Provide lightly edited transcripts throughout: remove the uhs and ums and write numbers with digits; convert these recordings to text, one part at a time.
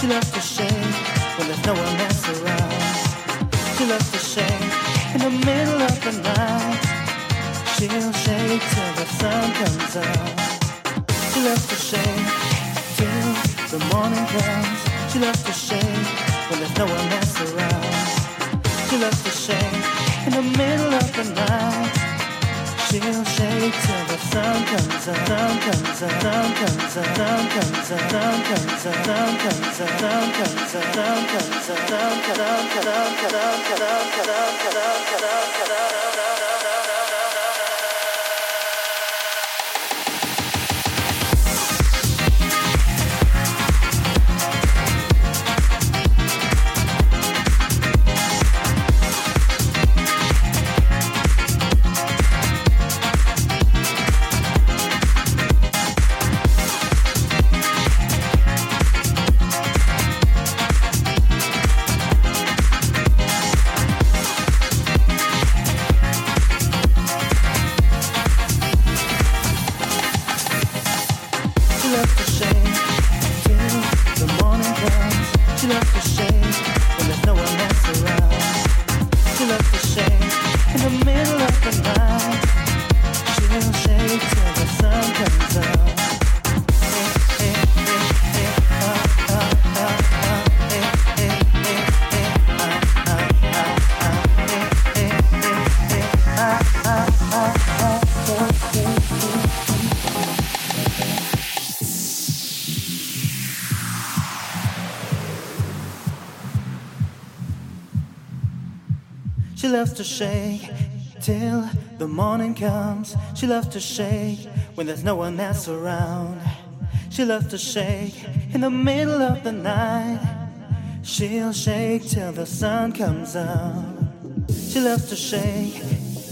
She loves to shake when there's no one else around. She loves to shake in the middle of the night. She'll shake till the sun comes out. She loves to shake till the morning comes. She loves to shake when there's no one else around. She loves to shake in the middle of the night. She'll shake till the sun comes up, sun comes up, sun comes up, sun comes up, sun comes up, sun comes up, sun comes up, sun comes up, sun comes up. She loves to shake till the morning comes. She loves to shake when there's no one else around. She loves to shake in the middle of the night. She'll shake till the sun comes up. She loves to shake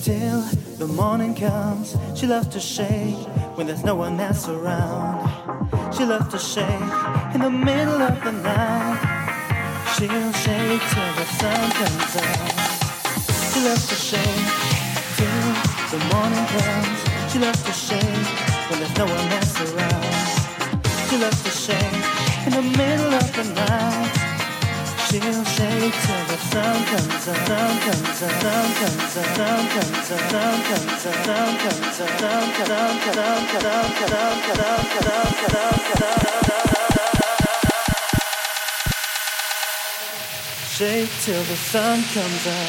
till the morning comes. She loves to shake when there's no one else around. She loves to shake in the middle of the night. She'll shake till the sun comes up. She loves to shake till the morning comes. She loves to shake when there's no one else around. She loves to shake in the middle of the night. She'll shake till the sun comes up, sun comes up, sun comes up, sun comes up, sun comes up, sun comes up, sun comes up. Shake till the sun comes up.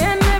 Then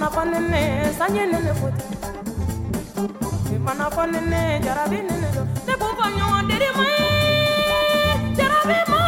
Manafane ne jarabi ne ne, ne bumba nyo deri me jarabi.